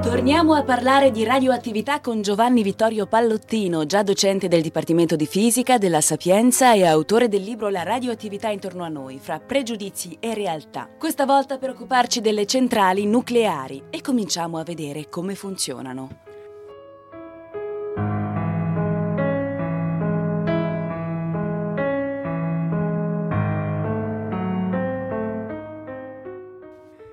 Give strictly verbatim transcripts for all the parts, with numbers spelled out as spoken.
Torniamo a parlare di radioattività con Giovanni Vittorio Pallottino, già docente del Dipartimento di Fisica della Sapienza e autore del libro La radioattività intorno a noi, fra pregiudizi e realtà. Questa volta per occuparci delle centrali nucleari e cominciamo a vedere come funzionano.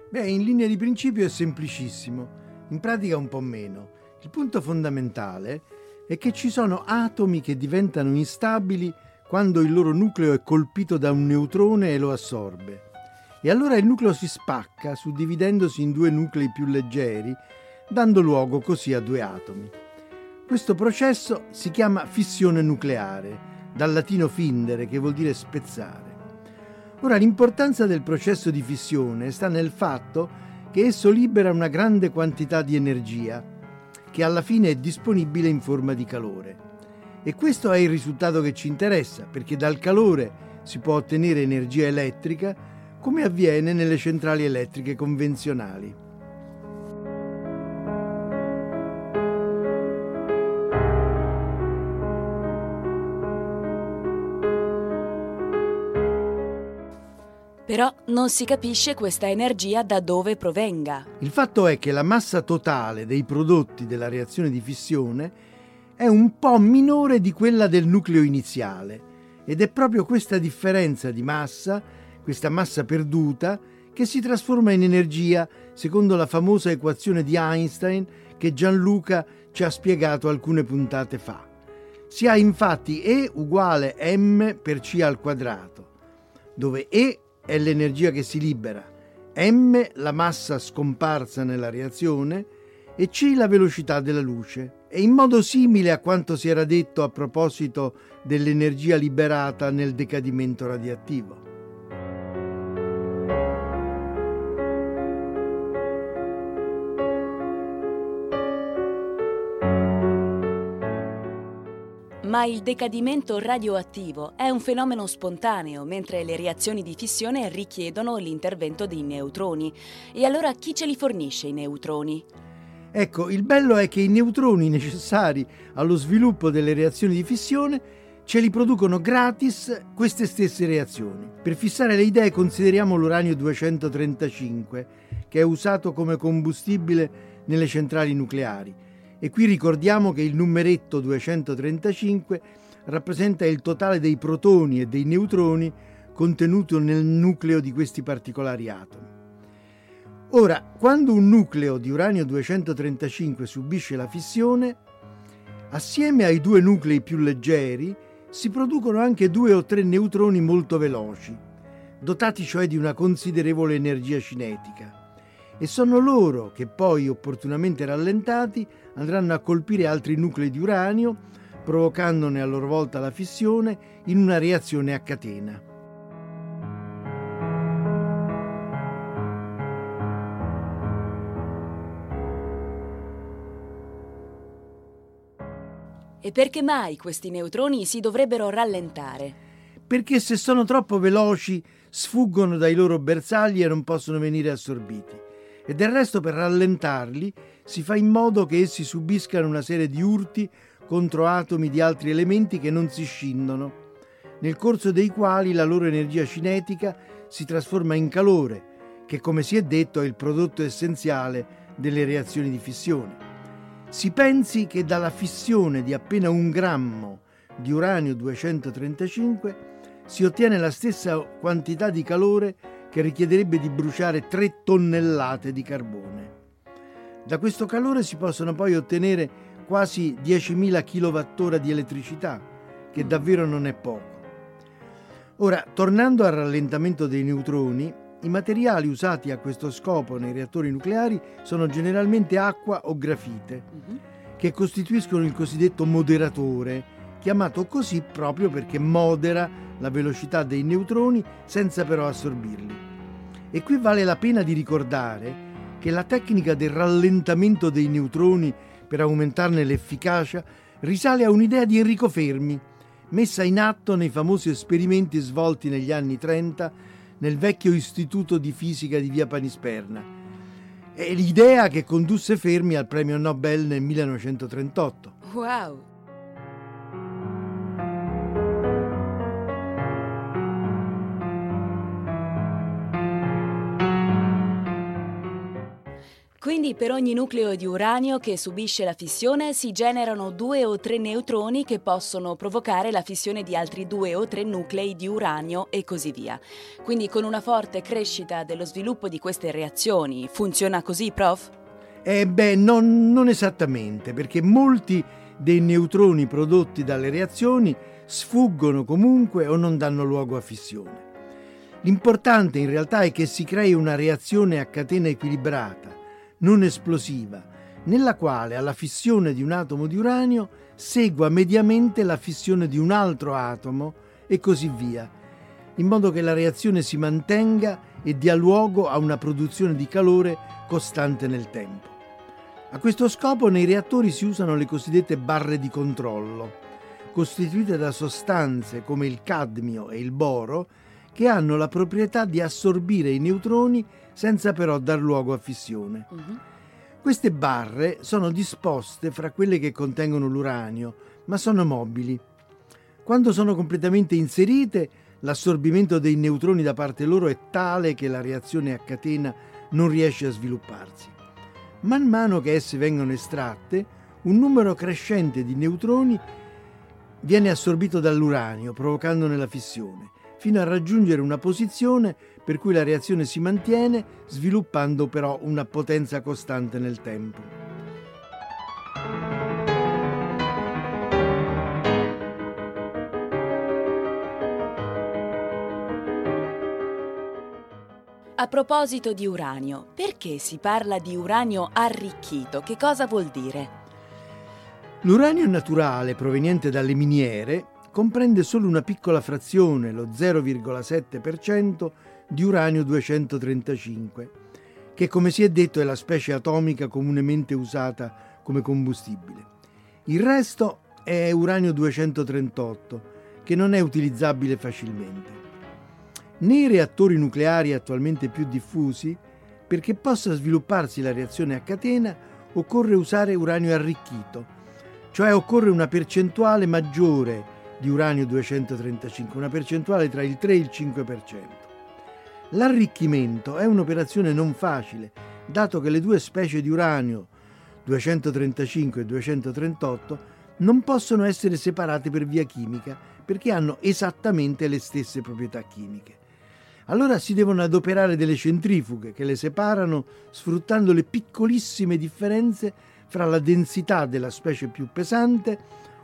Beh, in linea di principio è semplicissimo. In pratica un po' meno. Il punto fondamentale è che ci sono atomi che diventano instabili quando il loro nucleo è colpito da un neutrone e lo assorbe. E allora il nucleo si spacca, suddividendosi in due nuclei più leggeri, dando luogo così a due atomi. Questo processo si chiama fissione nucleare, dal latino findere, che vuol dire spezzare. Ora, l'importanza del processo di fissione sta nel fatto che esso libera una grande quantità di energia, che alla fine è disponibile in forma di calore. E questo è il risultato che ci interessa, perché dal calore si può ottenere energia elettrica, come avviene nelle centrali elettriche convenzionali. Però non si capisce questa energia da dove provenga. Il fatto è che la massa totale dei prodotti della reazione di fissione è un po' minore di quella del nucleo iniziale ed è proprio questa differenza di massa, questa massa perduta, che si trasforma in energia secondo la famosa equazione di Einstein che Gianluca ci ha spiegato alcune puntate fa. Si ha infatti E uguale M per C al quadrato, dove E è l'energia che si libera, M la massa scomparsa nella reazione e C la velocità della luce. E in modo simile a quanto si era detto a proposito dell'energia liberata nel decadimento radioattivo. Ma il decadimento radioattivo è un fenomeno spontaneo, mentre le reazioni di fissione richiedono l'intervento dei neutroni. E allora chi ce li fornisce i neutroni? Ecco, il bello è che i neutroni necessari allo sviluppo delle reazioni di fissione ce li producono gratis queste stesse reazioni. Per fissare le idee consideriamo l'uranio duecentotrentacinque, che è usato come combustibile nelle centrali nucleari. E qui ricordiamo che il numeretto duecentotrentacinque rappresenta il totale dei protoni e dei neutroni contenuto nel nucleo di questi particolari atomi. Ora, quando un nucleo di uranio duecentotrentacinque subisce la fissione, assieme ai due nuclei più leggeri si producono anche due o tre neutroni molto veloci, dotati cioè di una considerevole energia cinetica. E sono loro che poi, opportunamente rallentati, andranno a colpire altri nuclei di uranio, provocandone a loro volta la fissione in una reazione a catena. E perché mai questi neutroni si dovrebbero rallentare? Perché se sono troppo veloci sfuggono dai loro bersagli e non possono venire assorbiti. E del resto per rallentarli si fa in modo che essi subiscano una serie di urti contro atomi di altri elementi che non si scindono, nel corso dei quali la loro energia cinetica si trasforma in calore, che come si è detto è il prodotto essenziale delle reazioni di fissione. Si pensi che dalla fissione di appena un grammo di uranio duecentotrentacinque si ottiene la stessa quantità di calore che richiederebbe di bruciare tre tonnellate di carbone. Da questo calore si possono poi ottenere quasi diecimila kilowattora di elettricità, che davvero non è poco. Ora, tornando al rallentamento dei neutroni, i materiali usati a questo scopo nei reattori nucleari sono generalmente acqua o grafite, mm-hmm. che costituiscono il cosiddetto moderatore, chiamato così proprio perché modera la velocità dei neutroni senza però assorbirli. E qui vale la pena di ricordare che la tecnica del rallentamento dei neutroni per aumentarne l'efficacia risale a un'idea di Enrico Fermi, messa in atto nei famosi esperimenti svolti negli anni trenta nel vecchio istituto di fisica di Via Panisperna. È l'idea che condusse Fermi al premio Nobel nel millenovecentotrentotto. Wow! Quindi per ogni nucleo di uranio che subisce la fissione si generano due o tre neutroni che possono provocare la fissione di altri due o tre nuclei di uranio e così via. Quindi con una forte crescita dello sviluppo di queste reazioni, funziona così, prof? Eh beh, non, non esattamente, perché molti dei neutroni prodotti dalle reazioni sfuggono comunque o non danno luogo a fissione. L'importante in realtà è che si crei una reazione a catena equilibrata, non esplosiva, nella quale alla fissione di un atomo di uranio segua mediamente la fissione di un altro atomo e così via, in modo che la reazione si mantenga e dia luogo a una produzione di calore costante nel tempo. A questo scopo nei reattori si usano le cosiddette barre di controllo, costituite da sostanze come il cadmio e il boro, che hanno la proprietà di assorbire i neutroni senza però dar luogo a fissione. Uh-huh. Queste barre sono disposte fra quelle che contengono l'uranio, ma sono mobili. Quando sono completamente inserite, l'assorbimento dei neutroni da parte loro è tale che la reazione a catena non riesce a svilupparsi. Man mano che esse vengono estratte, un numero crescente di neutroni viene assorbito dall'uranio, provocandone la fissione, fino a raggiungere una posizione per cui la reazione si mantiene, sviluppando però una potenza costante nel tempo. A proposito di uranio, perché si parla di uranio arricchito? Che cosa vuol dire? L'uranio naturale proveniente dalle miniere comprende solo una piccola frazione, lo zero virgola sette per cento di uranio duecentotrentacinque, che come si è detto è la specie atomica comunemente usata come combustibile. Il resto è uranio duecentotrentotto, che non è utilizzabile facilmente. Nei reattori nucleari attualmente più diffusi, perché possa svilupparsi la reazione a catena, occorre usare uranio arricchito, cioè occorre una percentuale maggiore di uranio duecentotrentacinque, una percentuale tra il tre e il cinque per cento. L'arricchimento è un'operazione non facile, dato che le due specie di uranio duecentotrentacinque e duecentotrentotto non possono essere separate per via chimica, perché hanno esattamente le stesse proprietà chimiche. Allora si devono adoperare delle centrifughe che le separano sfruttando le piccolissime differenze fra la densità della specie più pesante,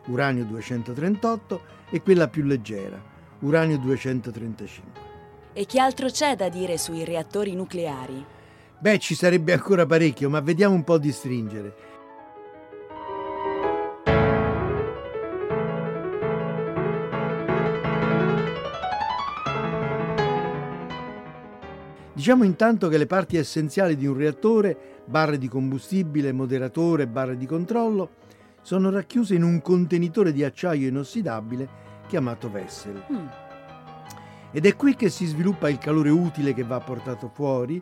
uranio duecentotrentotto, e quella più leggera, uranio duecentotrentacinque. E che altro c'è da dire sui reattori nucleari? Beh, ci sarebbe ancora parecchio, ma vediamo un po' di stringere. Diciamo intanto che le parti essenziali di un reattore, barre di combustibile, moderatore, barre di controllo, sono racchiuse in un contenitore di acciaio inossidabile chiamato vessel. Mm. Ed è qui che si sviluppa il calore utile che va portato fuori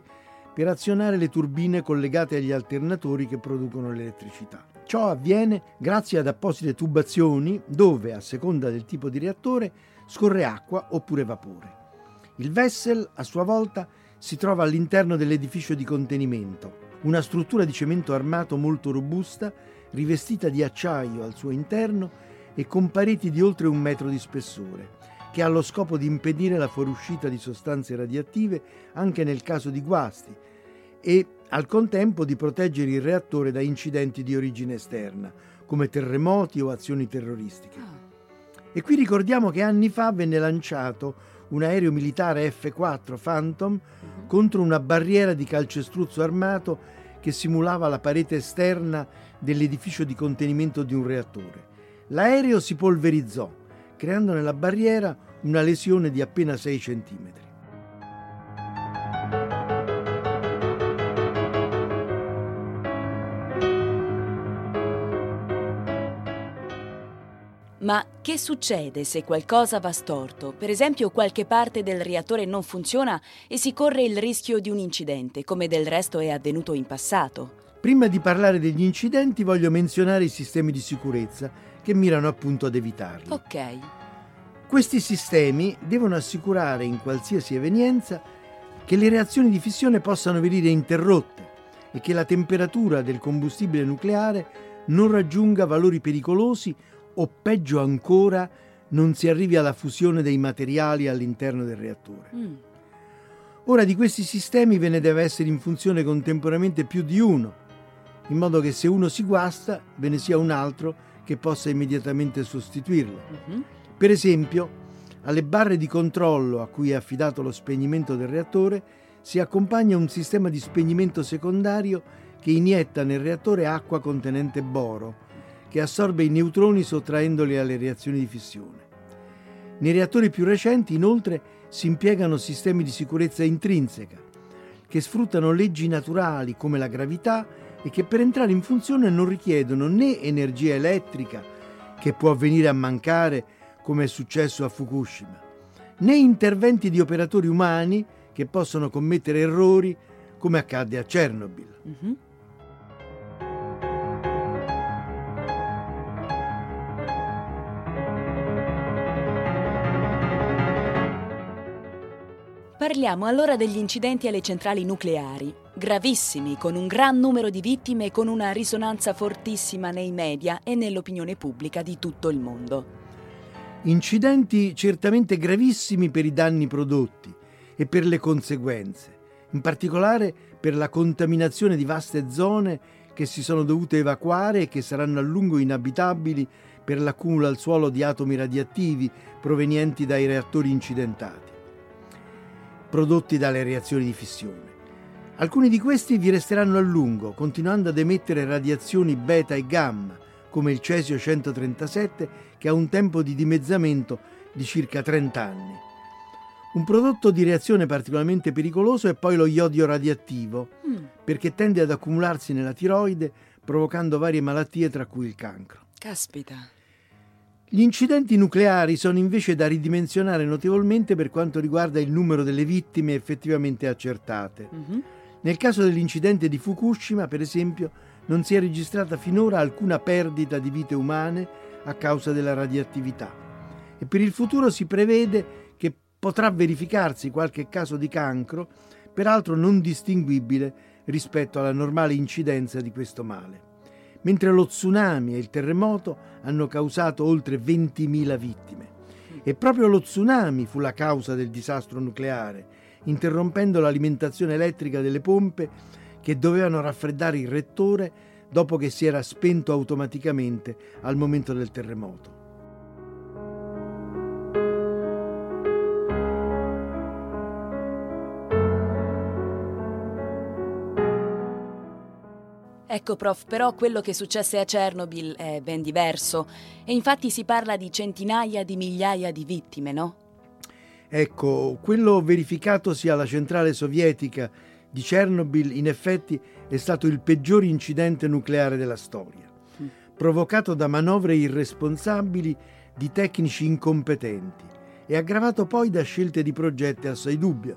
per azionare le turbine collegate agli alternatori che producono l'elettricità. Ciò avviene grazie ad apposite tubazioni dove, a seconda del tipo di reattore, scorre acqua oppure vapore. Il vessel, a sua volta, si trova all'interno dell'edificio di contenimento, una struttura di cemento armato molto robusta rivestita di acciaio al suo interno e con pareti di oltre un metro di spessore, che ha lo scopo di impedire la fuoriuscita di sostanze radioattive anche nel caso di guasti e al contempo di proteggere il reattore da incidenti di origine esterna, come terremoti o azioni terroristiche. E qui ricordiamo che anni fa venne lanciato un aereo militare effe quattro Phantom contro una barriera di calcestruzzo armato che simulava la parete esterna dell'edificio di contenimento di un reattore. L'aereo si polverizzò, creando nella barriera una lesione di appena sei centimetri. Ma che succede se qualcosa va storto? Per esempio qualche parte del reattore non funziona e si corre il rischio di un incidente, come del resto è avvenuto in passato. Prima di parlare degli incidenti voglio menzionare i sistemi di sicurezza che mirano appunto ad evitarli. Ok. Questi sistemi devono assicurare in qualsiasi evenienza che le reazioni di fissione possano venire interrotte e che la temperatura del combustibile nucleare non raggiunga valori pericolosi o peggio ancora non si arrivi alla fusione dei materiali all'interno del reattore. Mm. Ora di questi sistemi ve ne deve essere in funzione contemporaneamente più di uno, in modo che se uno si guasta ve ne sia un altro che possa immediatamente sostituirlo. Mm-hmm. Per esempio, alle barre di controllo a cui è affidato lo spegnimento del reattore si accompagna un sistema di spegnimento secondario che inietta nel reattore acqua contenente boro, che assorbe i neutroni sottraendoli alle reazioni di fissione. Nei reattori più recenti, inoltre, si impiegano sistemi di sicurezza intrinseca, che sfruttano leggi naturali come la gravità e che per entrare in funzione non richiedono né energia elettrica, che può avvenire a mancare come è successo a Fukushima, né interventi di operatori umani che possono commettere errori come accadde a Chernobyl. Mm-hmm. Parliamo allora degli incidenti alle centrali nucleari, gravissimi, con un gran numero di vittime e con una risonanza fortissima nei media e nell'opinione pubblica di tutto il mondo. Incidenti certamente gravissimi per i danni prodotti e per le conseguenze, in particolare per la contaminazione di vaste zone che si sono dovute evacuare e che saranno a lungo inabitabili per l'accumulo al suolo di atomi radioattivi provenienti dai reattori incidentati, prodotti dalle reazioni di fissione. Alcuni di questi vi resteranno a lungo, continuando ad emettere radiazioni beta e gamma, come il cesio centotrentasette, che ha un tempo di dimezzamento di circa trenta anni. Un prodotto di reazione particolarmente pericoloso è poi lo iodio radioattivo, mm. perché tende ad accumularsi nella tiroide, provocando varie malattie, tra cui il cancro. Caspita! Gli incidenti nucleari sono invece da ridimensionare notevolmente per quanto riguarda il numero delle vittime effettivamente accertate. Mm-hmm. Nel caso dell'incidente di Fukushima, per esempio, non si è registrata finora alcuna perdita di vite umane a causa della radioattività. E per il futuro si prevede che potrà verificarsi qualche caso di cancro, peraltro non distinguibile rispetto alla normale incidenza di questo male. Mentre lo tsunami e il terremoto hanno causato oltre ventimila vittime. E proprio lo tsunami fu la causa del disastro nucleare, interrompendo l'alimentazione elettrica delle pompe che dovevano raffreddare il reattore dopo che si era spento automaticamente al momento del terremoto. Ecco prof, però quello che successe a Chernobyl è ben diverso e infatti si parla di centinaia di migliaia di vittime, no? Ecco, quello verificatosi alla centrale sovietica di Chernobyl in effetti è stato il peggior incidente nucleare della storia, provocato da manovre irresponsabili di tecnici incompetenti e aggravato poi da scelte di progetti assai dubbie,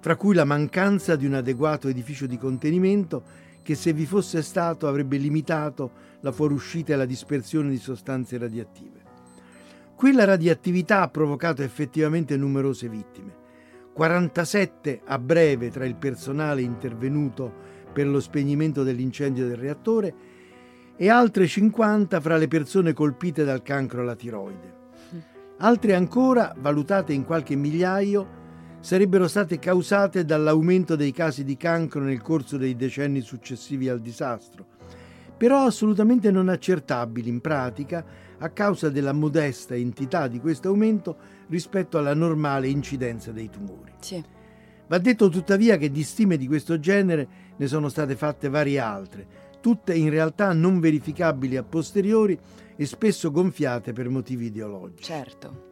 fra cui la mancanza di un adeguato edificio di contenimento che se vi fosse stato avrebbe limitato la fuoriuscita e la dispersione di sostanze radioattive. Qui la radioattività ha provocato effettivamente numerose vittime, quarantasette a breve tra il personale intervenuto per lo spegnimento dell'incendio del reattore e altre cinquanta fra le persone colpite dal cancro alla tiroide. Altre ancora, valutate in qualche migliaio, sarebbero state causate dall'aumento dei casi di cancro nel corso dei decenni successivi al disastro, però assolutamente non accertabili in pratica a causa della modesta entità di questo aumento rispetto alla normale incidenza dei tumori. Sì. Va detto tuttavia che di stime di questo genere ne sono state fatte varie altre, tutte in realtà non verificabili a posteriori e spesso gonfiate per motivi ideologici. Certo.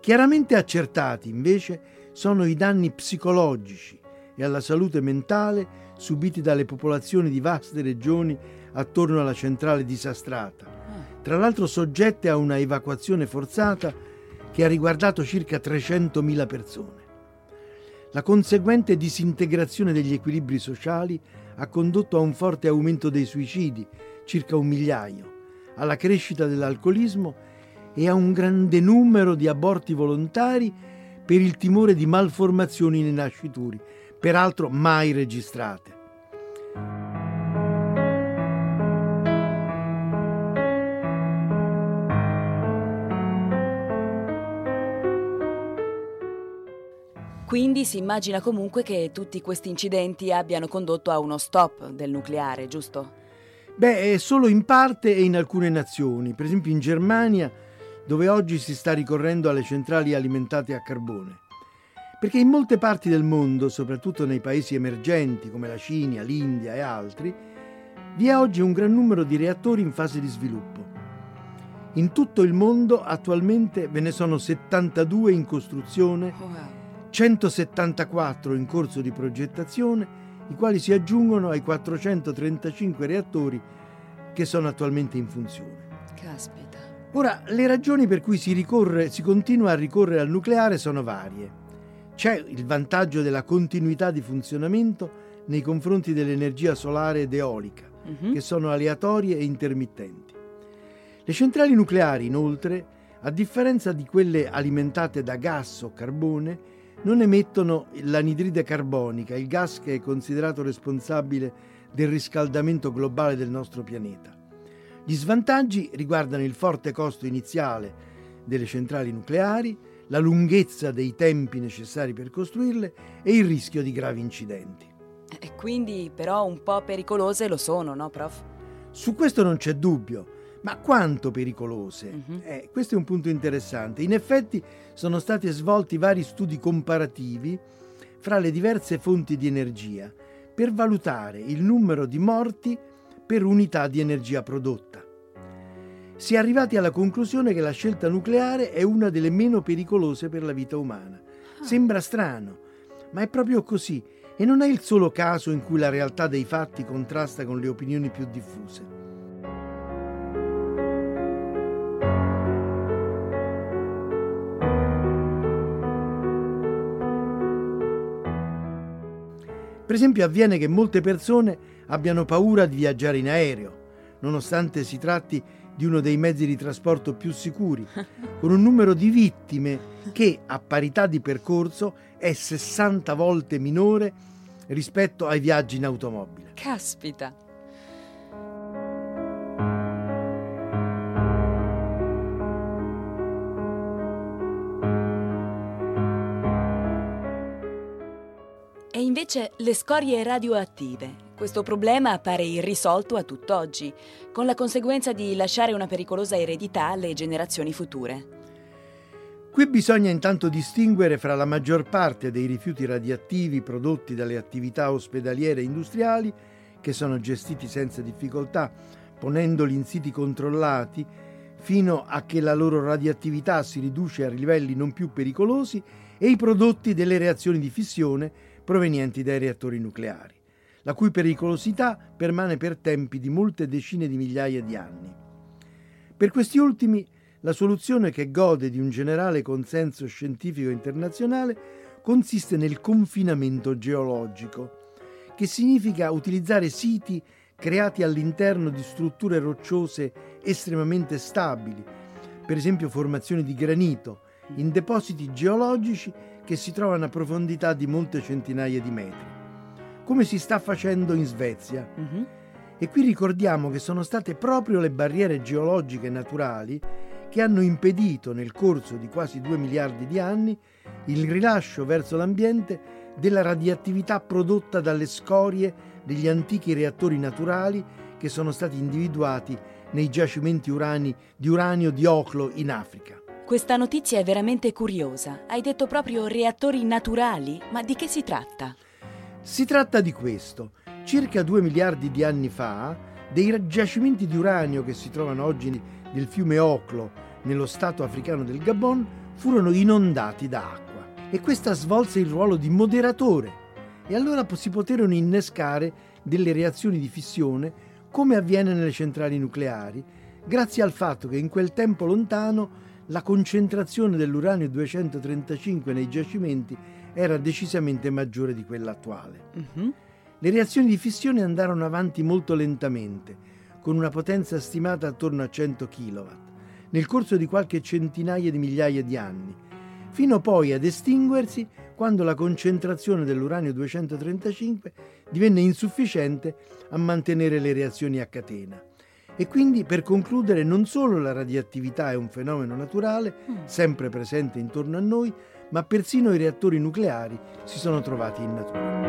Chiaramente accertati, invece, sono i danni psicologici e alla salute mentale subiti dalle popolazioni di vaste regioni attorno alla centrale disastrata, tra l'altro soggette a una evacuazione forzata che ha riguardato circa trecentomila persone. La conseguente disintegrazione degli equilibri sociali ha condotto a un forte aumento dei suicidi, circa un migliaio, alla crescita dell'alcolismo e a un grande numero di aborti volontari per il timore di malformazioni nei nascituri, peraltro mai registrate. Quindi si immagina comunque che tutti questi incidenti abbiano condotto a uno stop del nucleare, giusto? Beh, solo in parte e in alcune nazioni, per esempio in Germania, dove oggi si sta ricorrendo alle centrali alimentate a carbone. Perché in molte parti del mondo, soprattutto nei paesi emergenti come la Cina, l'India e altri, vi è oggi un gran numero di reattori in fase di sviluppo. In tutto il mondo attualmente ve ne sono settantadue in costruzione, centosettantaquattro in corso di progettazione, i quali si aggiungono ai quattrocentotrentacinque reattori che sono attualmente in funzione. Caspita. Ora, le ragioni per cui si ricorre, si continua a ricorrere al nucleare sono varie. C'è il vantaggio della continuità di funzionamento nei confronti dell'energia solare ed eolica, uh-huh. che sono aleatorie e intermittenti. Le centrali nucleari, inoltre, a differenza di quelle alimentate da gas o carbone, non emettono l'anidride carbonica, il gas che è considerato responsabile del riscaldamento globale del nostro pianeta. Gli svantaggi riguardano il forte costo iniziale delle centrali nucleari, la lunghezza dei tempi necessari per costruirle e il rischio di gravi incidenti. E quindi però un po' pericolose lo sono, no, prof? Su questo non c'è dubbio, ma quanto pericolose? Mm-hmm. Eh, questo è un punto interessante. In effetti sono stati svolti vari studi comparativi fra le diverse fonti di energia per valutare il numero di morti per unità di energia prodotta. Si è arrivati alla conclusione che la scelta nucleare è una delle meno pericolose per la vita umana. Sembra strano, ma è proprio così, e non è il solo caso in cui la realtà dei fatti contrasta con le opinioni più diffuse. Per esempio, avviene che molte persone abbiano paura di viaggiare in aereo, nonostante si tratti di uno dei mezzi di trasporto più sicuri, con un numero di vittime che, a parità di percorso, è sessanta volte minore rispetto ai viaggi in automobile. Caspita! E invece le scorie radioattive. Questo problema appare irrisolto a tutt'oggi, con la conseguenza di lasciare una pericolosa eredità alle generazioni future. Qui bisogna intanto distinguere fra la maggior parte dei rifiuti radioattivi prodotti dalle attività ospedaliere e industriali, che sono gestiti senza difficoltà, ponendoli in siti controllati, fino a che la loro radioattività si riduce a livelli non più pericolosi, e i prodotti delle reazioni di fissione provenienti dai reattori nucleari, la cui pericolosità permane per tempi di molte decine di migliaia di anni. Per questi ultimi, la soluzione che gode di un generale consenso scientifico internazionale consiste nel confinamento geologico, che significa utilizzare siti creati all'interno di strutture rocciose estremamente stabili, per esempio formazioni di granito, in depositi geologici che si trovano a profondità di molte centinaia di metri, come si sta facendo in Svezia. Uh-huh. E qui ricordiamo che sono state proprio le barriere geologiche naturali che hanno impedito nel corso di quasi due miliardi di anni il rilascio verso l'ambiente della radioattività prodotta dalle scorie degli antichi reattori naturali che sono stati individuati nei giacimenti urani di uranio di Oklo in Africa. Questa notizia è veramente curiosa. Hai detto proprio reattori naturali, ma di che si tratta? Si tratta di questo. Circa due miliardi di anni fa, dei giacimenti di uranio che si trovano oggi nel fiume Oklo, nello stato africano del Gabon, furono inondati da acqua e questa svolse il ruolo di moderatore. E allora si poterono innescare delle reazioni di fissione, come avviene nelle centrali nucleari, grazie al fatto che in quel tempo lontano la concentrazione dell'uranio duecentotrentacinque nei giacimenti era decisamente maggiore di quella attuale. Uh-huh. Le reazioni di fissione andarono avanti molto lentamente, con una potenza stimata attorno a cento kilowatt, nel corso di qualche centinaia di migliaia di anni, fino poi ad estinguersi quando la concentrazione dell'uranio duecentotrentacinque divenne insufficiente a mantenere le reazioni a catena. E quindi, per concludere, non solo la radioattività è un fenomeno naturale, sempre presente intorno a noi, ma persino i reattori nucleari si sono trovati in natura.